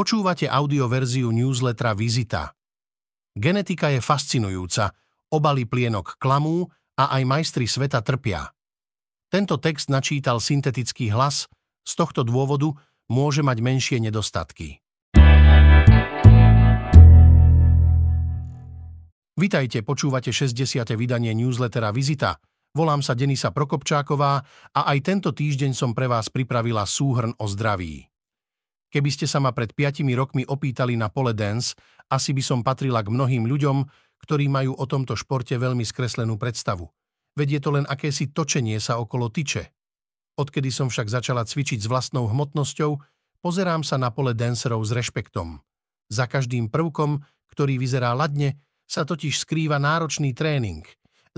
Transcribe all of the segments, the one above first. Počúvate audioverziu newslettera Vizita. Genetika je fascinujúca, obalí plienok klamú a aj majstri sveta trpia. Tento text načítal syntetický hlas, z tohto dôvodu môže mať menšie nedostatky. Vitajte, počúvate 60. vydanie newslettera Vizita. Volám sa Denisa Prokopčáková a aj tento týždeň som pre vás pripravila súhrn o zdraví. Keby ste sa ma pred 5 rokmi opýtali na pole dance, asi by som patrila k mnohým ľuďom, ktorí majú o tomto športe veľmi skreslenú predstavu. Veď je to len akési točenie sa okolo tyče. Odkedy som však začala cvičiť s vlastnou hmotnosťou, pozerám sa na pole dancerov s rešpektom. Za každým prvkom, ktorý vyzerá ladne, sa totiž skrýva náročný tréning.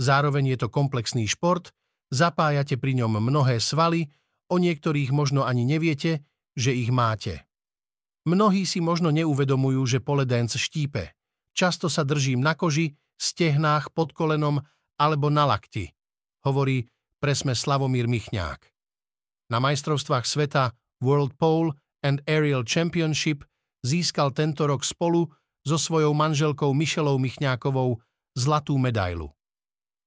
Zároveň je to komplexný šport, zapájate pri ňom mnohé svaly, o niektorých možno ani neviete, že ich máte. Mnohí si možno neuvedomujú, že pole dance štípe. Často sa držím na koži, stehnách, pod kolenom alebo na lakti, hovorí presme Slavomír Michňák. Na majstrovstvách sveta World Pole and Aerial Championship získal tento rok spolu so svojou manželkou Michelou Michňákovou zlatú medailu.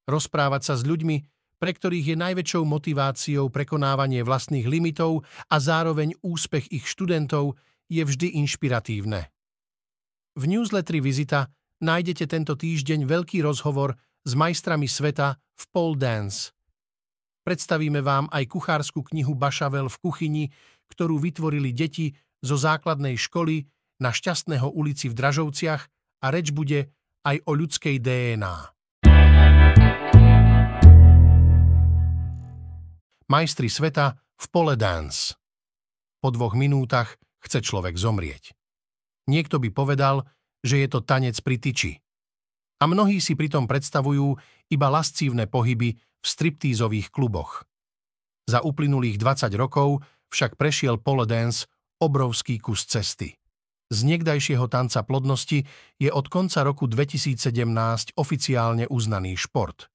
Rozprávať sa s ľuďmi, pre ktorých je najväčšou motiváciou prekonávanie vlastných limitov a zároveň úspech ich študentov, je vždy inšpiratívne. V newsletteri Vizita nájdete tento týždeň veľký rozhovor s majstrami sveta v pole dance. Predstavíme vám aj kuchársku knihu Bašavel v kuchyni, ktorú vytvorili deti zo základnej školy na Šťastného ulici v Dražovciach, a reč bude aj o ľudskej DNA. Majstri sveta v pole dance. Po 2 minútach chce človek zomrieť. Niekto by povedal, že je to tanec pri tyči. A mnohí si pritom predstavujú iba lascívne pohyby v striptízových kluboch. Za uplynulých 20 rokov však prešiel pole dance obrovský kus cesty. Z niekdajšieho tanca plodnosti je od konca roku 2017 oficiálne uznaný šport.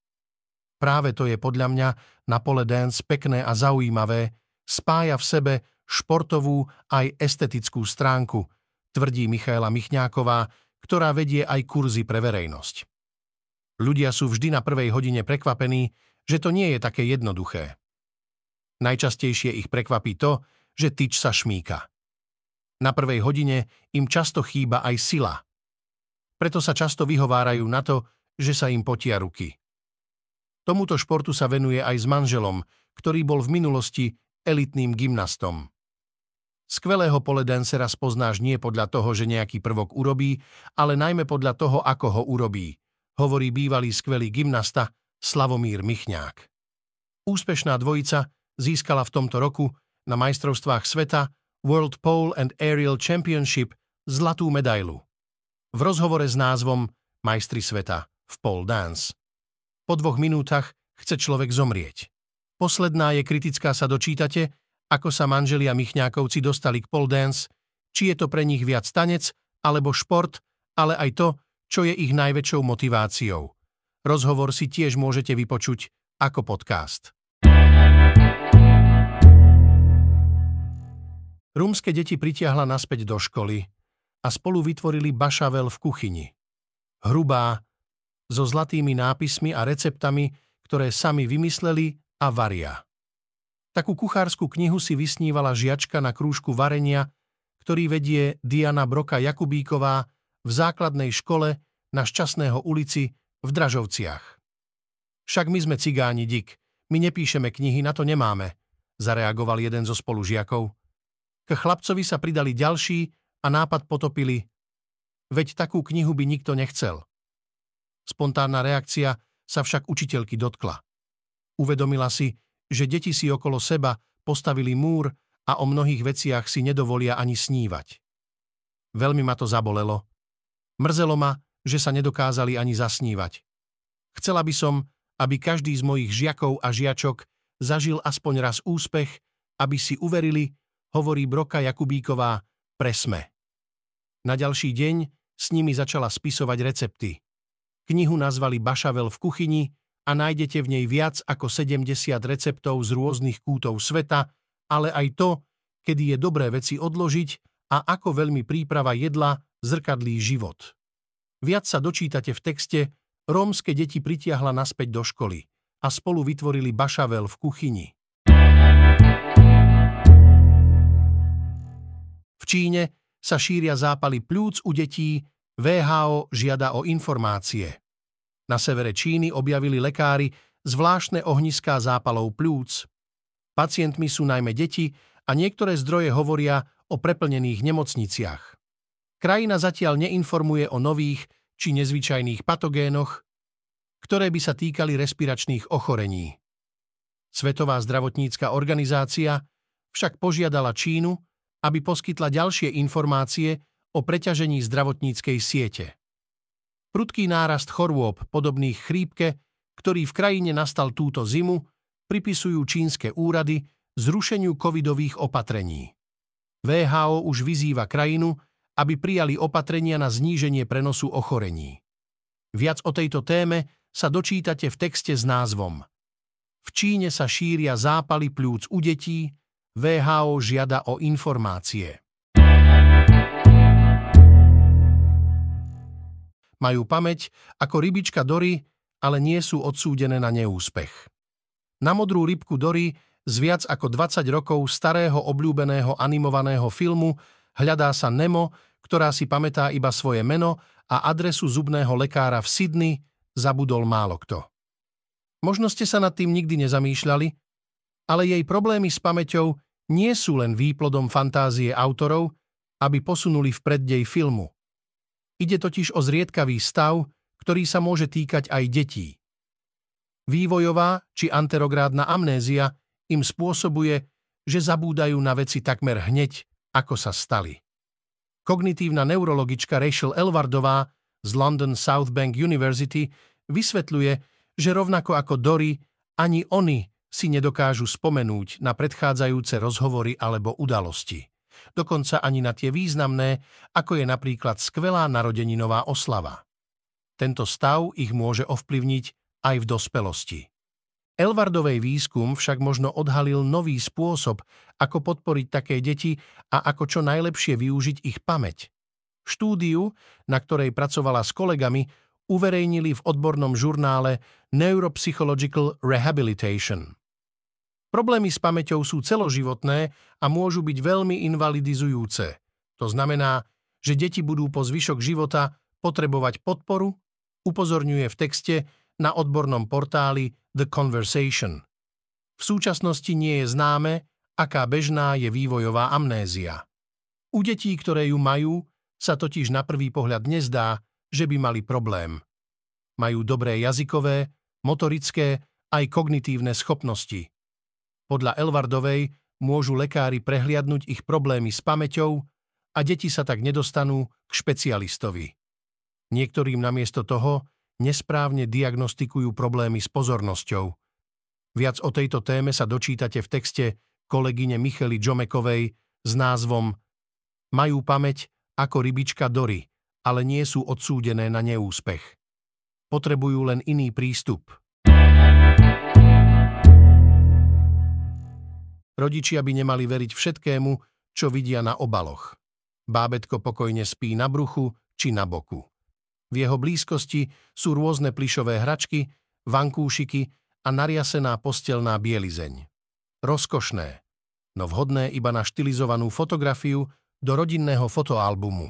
Práve to je podľa mňa na pole dance pekné a zaujímavé, spája v sebe športovú aj estetickú stránku, tvrdí Michaela Michňáková, ktorá vedie aj kurzy pre verejnosť. Ľudia sú vždy na prvej hodine prekvapení, že to nie je také jednoduché. Najčastejšie ich prekvapí to, že tyč sa šmýka. Na prvej hodine im často chýba aj sila. Preto sa často vyhovárajú na to, že sa im potia ruky. Tomuto športu sa venuje aj s manželom, ktorý bol v minulosti elitným gymnastom. Skvelého poledancera spoznáš nie podľa toho, že nejaký prvok urobí, ale najmä podľa toho, ako ho urobí, hovorí bývalý skvelý gymnasta Slavomír Michňák. Úspešná dvojica získala v tomto roku na majstrovstvách sveta World Pole and Aerial Championship zlatú medailu. V rozhovore s názvom Majstri sveta v pole dance. Po 2 minútach chce človek zomrieť. Posledná je kritická, sa dočítate, ako sa manželia Michňákovci dostali k pole dance, či je to pre nich viac tanec alebo šport, ale aj to, čo je ich najväčšou motiváciou. Rozhovor si tiež môžete vypočuť ako podcast. Rumské deti pritiahla naspäť do školy a spolu vytvorili Bašavel v kuchyni. Hrubá, so zlatými nápismi a receptami, ktoré sami vymysleli a varia. Takú kuchársku knihu si vysnívala žiačka na krúžku varenia, ktorý vedie Diana Broka Jakubíková v základnej škole na Šťastného ulici v Dražovciach. Však my sme cigáni, dik, my nepíšeme knihy, na to nemáme, zareagoval jeden zo spolužiakov. K chlapcovi sa pridali ďalší a nápad potopili. Veď takú knihu by nikto nechcel. Spontánna reakcia sa však učiteľky dotkla. Uvedomila si, že deti si okolo seba postavili múr a o mnohých veciach si nedovolia ani snívať. Veľmi ma to zabolelo. Mrzelo ma, že sa nedokázali ani zasnívať. Chcela by som, aby každý z mojich žiakov a žiačok zažil aspoň raz úspech, aby si uverili, hovorí Broka Jakubíková presme. Na ďalší deň s nimi začala spisovať recepty. Knihu nazvali Bašavel v kuchyni a nájdete v nej viac ako 70 receptov z rôznych kútov sveta, ale aj to, kedy je dobré veci odložiť a ako veľmi príprava jedla zrkadlí život. Viac sa dočítate v texte Rómske deti pritiahla naspäť do školy a spolu vytvorili Bašavel v kuchyni. V Číne sa šíria zápaly pľúc u detí, WHO žiada o informácie. Na severe Číny objavili lekári zvláštne ohniská zápalov pľúc. Pacientmi sú najmä deti a niektoré zdroje hovoria o preplnených nemocniciach. Krajina zatiaľ neinformuje o nových či nezvyčajných patogénoch, ktoré by sa týkali respiračných ochorení. Svetová zdravotnícka organizácia však požiadala Čínu, aby poskytla ďalšie informácie o preťažení zdravotníckej siete. Prudký nárast chorôb podobných chrípke, ktorý v krajine nastal túto zimu, pripisujú čínske úrady zrušeniu covidových opatrení. WHO už vyzýva krajinu, aby prijali opatrenia na zníženie prenosu ochorení. Viac o tejto téme sa dočítate v texte s názvom V Číne sa šíria zápaly pľúc u detí, WHO žiada o informácie. Majú pamäť ako rybička Dory, ale nie sú odsúdené na neúspech. Na modrú rybku Dory z viac ako 20 rokov starého obľúbeného animovaného filmu hľadá sa Nemo, ktorá si pamätá iba svoje meno a adresu zubného lekára v Sydney, zabudol málokto. Možno ste sa nad tým nikdy nezamýšľali, ale jej problémy s pamäťou nie sú len výplodom fantázie autorov, aby posunuli vpred dej filmu. Ide totiž o zriedkavý stav, ktorý sa môže týkať aj detí. Vývojová či anterográdna amnézia im spôsobuje, že zabúdajú na veci takmer hneď, ako sa stali. Kognitívna neurologička Rachel Elvardová z London South Bank University vysvetľuje, že rovnako ako Dory, ani oni si nedokážu spomenúť na predchádzajúce rozhovory alebo udalosti. Dokonca ani na tie významné, ako je napríklad skvelá narodeninová oslava. Tento stav ich môže ovplyvniť aj v dospelosti. Elvardovej výskum však možno odhalil nový spôsob, ako podporiť také deti a ako čo najlepšie využiť ich pamäť. Štúdiu, na ktorej pracovala s kolegami, uverejnili v odbornom žurnále Neuropsychological Rehabilitation. Problémy s pamäťou sú celoživotné a môžu byť veľmi invalidizujúce. To znamená, že deti budú po zvyšok života potrebovať podporu, upozorňuje v texte na odbornom portáli The Conversation. V súčasnosti nie je známe, aká bežná je vývojová amnézia. U detí, ktoré ju majú, sa totiž na prvý pohľad nezdá, že by mali problém. Majú dobré jazykové, motorické aj kognitívne schopnosti. Podľa Elvardovej môžu lekári prehliadnúť ich problémy s pamäťou a deti sa tak nedostanú k špecialistovi. Niektorým namiesto toho nesprávne diagnostikujú problémy s pozornosťou. Viac o tejto téme sa dočítate v texte kolegyne Michely Džomekovej s názvom Majú pamäť ako rybička Dory, ale nie sú odsúdené na neúspech. Potrebujú len iný prístup. Rodičia by nemali veriť všetkému, čo vidia na obaloch. Bábätko pokojne spí na bruchu či na boku. V jeho blízkosti sú rôzne plyšové hračky, vankúšiky a nariasená postelná bielizeň. Rozkošné, no vhodné iba na štylizovanú fotografiu do rodinného fotoalbumu.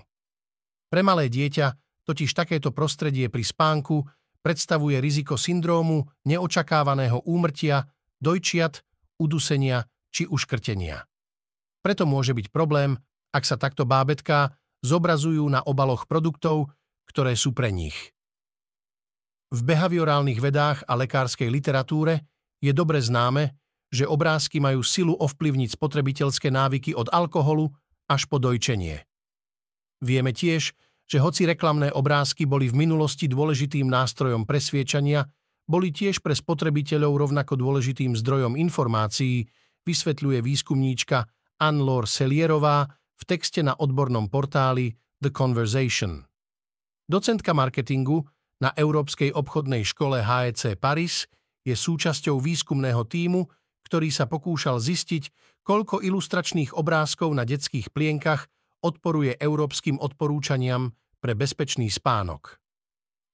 Pre malé dieťa totiž takéto prostredie pri spánku predstavuje riziko syndrómu neočakávaného úmrtia, dojčiat, udusenia či uškrtenia. Preto môže byť problém, ak sa takto bábätká zobrazujú na obaloch produktov, ktoré sú pre nich. V behaviorálnych vedách a lekárskej literatúre je dobre známe, že obrázky majú silu ovplyvniť spotrebiteľské návyky od alkoholu až po dojčenie. Vieme tiež, že hoci reklamné obrázky boli v minulosti dôležitým nástrojom presviedčania, boli tiež pre spotrebiteľov rovnako dôležitým zdrojom informácií, vysvetľuje výskumníčka Anne-Laure Selierová v texte na odbornom portáli The Conversation. Docentka marketingu na Európskej obchodnej škole HEC Paris je súčasťou výskumného tímu, ktorý sa pokúšal zistiť, koľko ilustračných obrázkov na detských plienkach odporuje európskym odporúčaniam pre bezpečný spánok.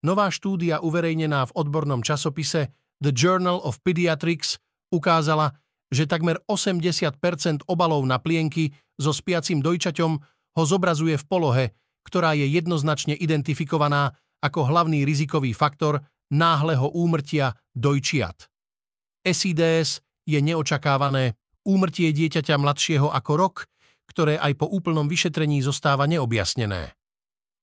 Nová štúdia uverejnená v odbornom časopise The Journal of Pediatrics ukázala, že takmer 80% obalov na plienky so spiacim dojčaťom ho zobrazuje v polohe, ktorá je jednoznačne identifikovaná ako hlavný rizikový faktor náhleho úmrtia dojčiat. SIDS je neočakávané úmrtie dieťaťa mladšieho ako rok, ktoré aj po úplnom vyšetrení zostáva neobjasnené.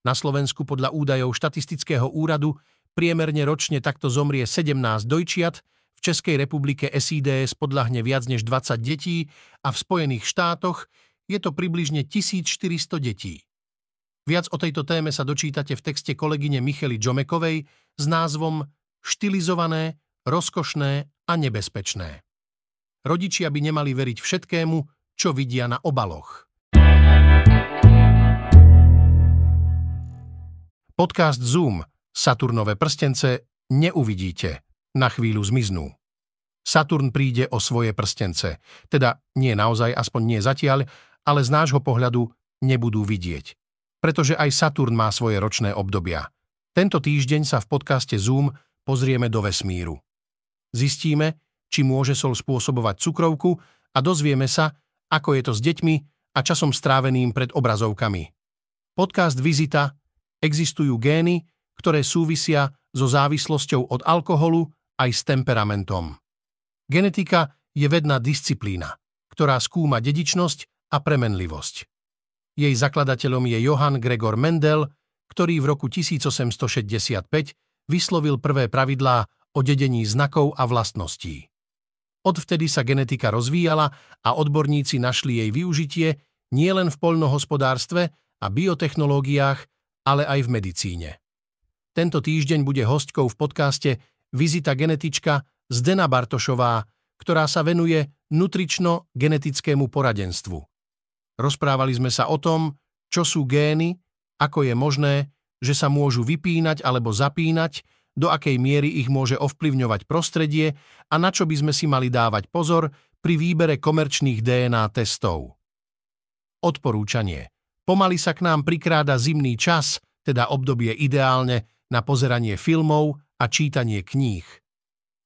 Na Slovensku podľa údajov štatistického úradu priemerne ročne takto zomrie 17 dojčiat, v Českej republike SIDS podľahne viac než 20 detí a v Spojených štátoch je to približne 1400 detí. Viac o tejto téme sa dočítate v texte kolegyne Michely Džomekovej s názvom Štylizované, rozkošné a nebezpečné. Rodičia by nemali veriť všetkému, čo vidia na obaloch. Podcast Zoom Saturnové prstence neuvidíte, na chvíľu zmiznú. Saturn príde o svoje prstence, teda nie naozaj, aspoň nie zatiaľ, ale z nášho pohľadu nebudú vidieť, pretože aj Saturn má svoje ročné obdobia. Tento týždeň sa v podcaste Zoom pozrieme do vesmíru. Zistíme, či môže sol spôsobovať cukrovku a dozvieme sa, ako je to s deťmi a časom stráveným pred obrazovkami. Podcast Vizita Existujú gény, ktoré súvisia so závislosťou od alkoholu aj s temperamentom. Genetika je vedná disciplína, ktorá skúma dedičnosť a premenlivosť. Jej zakladateľom je Johann Gregor Mendel, ktorý v roku 1865 vyslovil prvé pravidlá o dedení znakov a vlastností. Odvtedy sa genetika rozvíjala a odborníci našli jej využitie nielen v poľnohospodárstve a biotechnológiách, ale aj v medicíne. Tento týždeň bude hostkou v podcaste Vizita genetička Zdena Bartošová, ktorá sa venuje nutrično-genetickému poradenstvu. Rozprávali sme sa o tom, čo sú gény, ako je možné, že sa môžu vypínať alebo zapínať, do akej miery ich môže ovplyvňovať prostredie a na čo by sme si mali dávať pozor pri výbere komerčných DNA testov. Odporúčanie. Pomaly sa k nám prikráda zimný čas, teda obdobie ideálne na pozeranie filmov a čítanie kníh.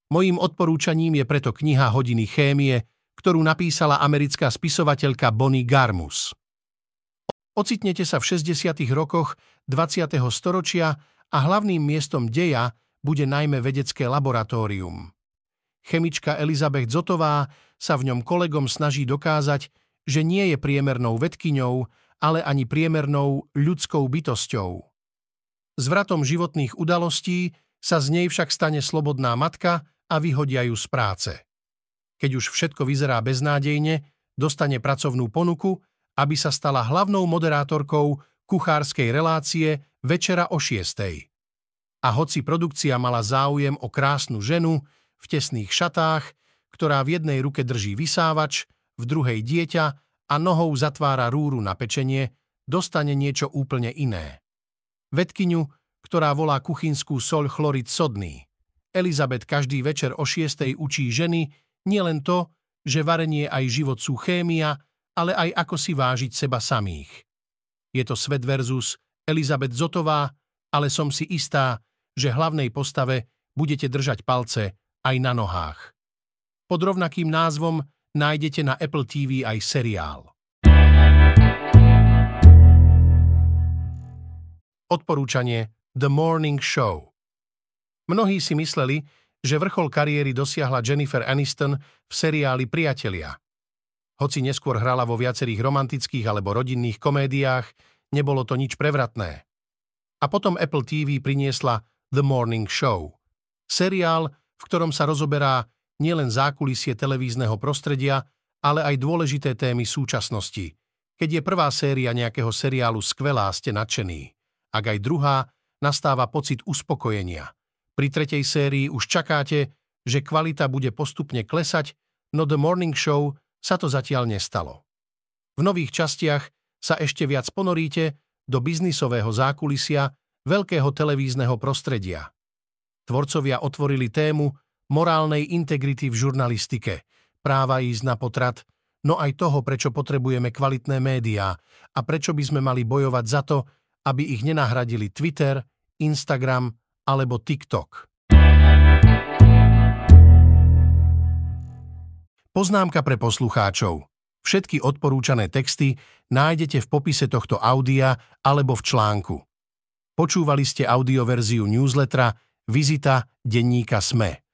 Mojím odporúčaním je preto kniha Hodiny chémie, ktorú napísala americká spisovateľka Bonnie Garmus. Ocitnete sa v 60. rokoch 20. storočia a hlavným miestom deja bude najmä vedecké laboratórium. Chemička Elizabeth Zotová sa v ňom kolegom snaží dokázať, že nie je priemernou vedkyňou, ale ani priemernou ľudskou bytosťou. S vratom životných udalostí sa z nej však stane slobodná matka a vyhodia ju z práce. Keď už všetko vyzerá beznádejne, dostane pracovnú ponuku, aby sa stala hlavnou moderátorkou kuchárskej relácie Večera o 6:00. A hoci produkcia mala záujem o krásnu ženu v tesných šatách, ktorá v jednej ruke drží vysávač, v druhej dieťa a nohou zatvára rúru na pečenie, dostane niečo úplne iné. Vedkyňu, ktorá volá kuchynskú soľ chlorid sodný. Elizabeth každý večer o 6:00 učí ženy nielen to, že varenie aj život sú chémia, ale aj ako si vážiť seba samých. Je to svet versus Elizabeth Zotová, ale som si istá, že hlavnej postave budete držať palce aj na nohách. Pod rovnakým názvom nájdete na Apple TV aj seriál. Odporúčanie The Morning Show. Mnohí si mysleli, že vrchol kariéry dosiahla Jennifer Aniston v seriáli Priatelia. Hoci neskôr hrala vo viacerých romantických alebo rodinných komédiách, nebolo to nič prevratné. A potom Apple TV priniesla The Morning Show, seriál, v ktorom sa rozoberá nielen zákulisie televízneho prostredia, ale aj dôležité témy súčasnosti. Keď je prvá séria nejakého seriálu skvelá, ste nadšení. Ak aj druhá, nastáva pocit uspokojenia. Pri tretej sérii už čakáte, že kvalita bude postupne klesať, no The Morning Show sa to zatiaľ nestalo. V nových častiach sa ešte viac ponoríte do biznisového zákulisia veľkého televízneho prostredia. Tvorcovia otvorili tému morálnej integrity v žurnalistike, práva ísť na potrat, no aj toho, prečo potrebujeme kvalitné médiá a prečo by sme mali bojovať za to, aby ich nenahradili Twitter, Instagram alebo TikTok. Poznámka pre poslucháčov. Všetky odporúčané texty nájdete v popise tohto audia alebo v článku. Počúvali ste audioverziu newslettera Vizita denníka SME.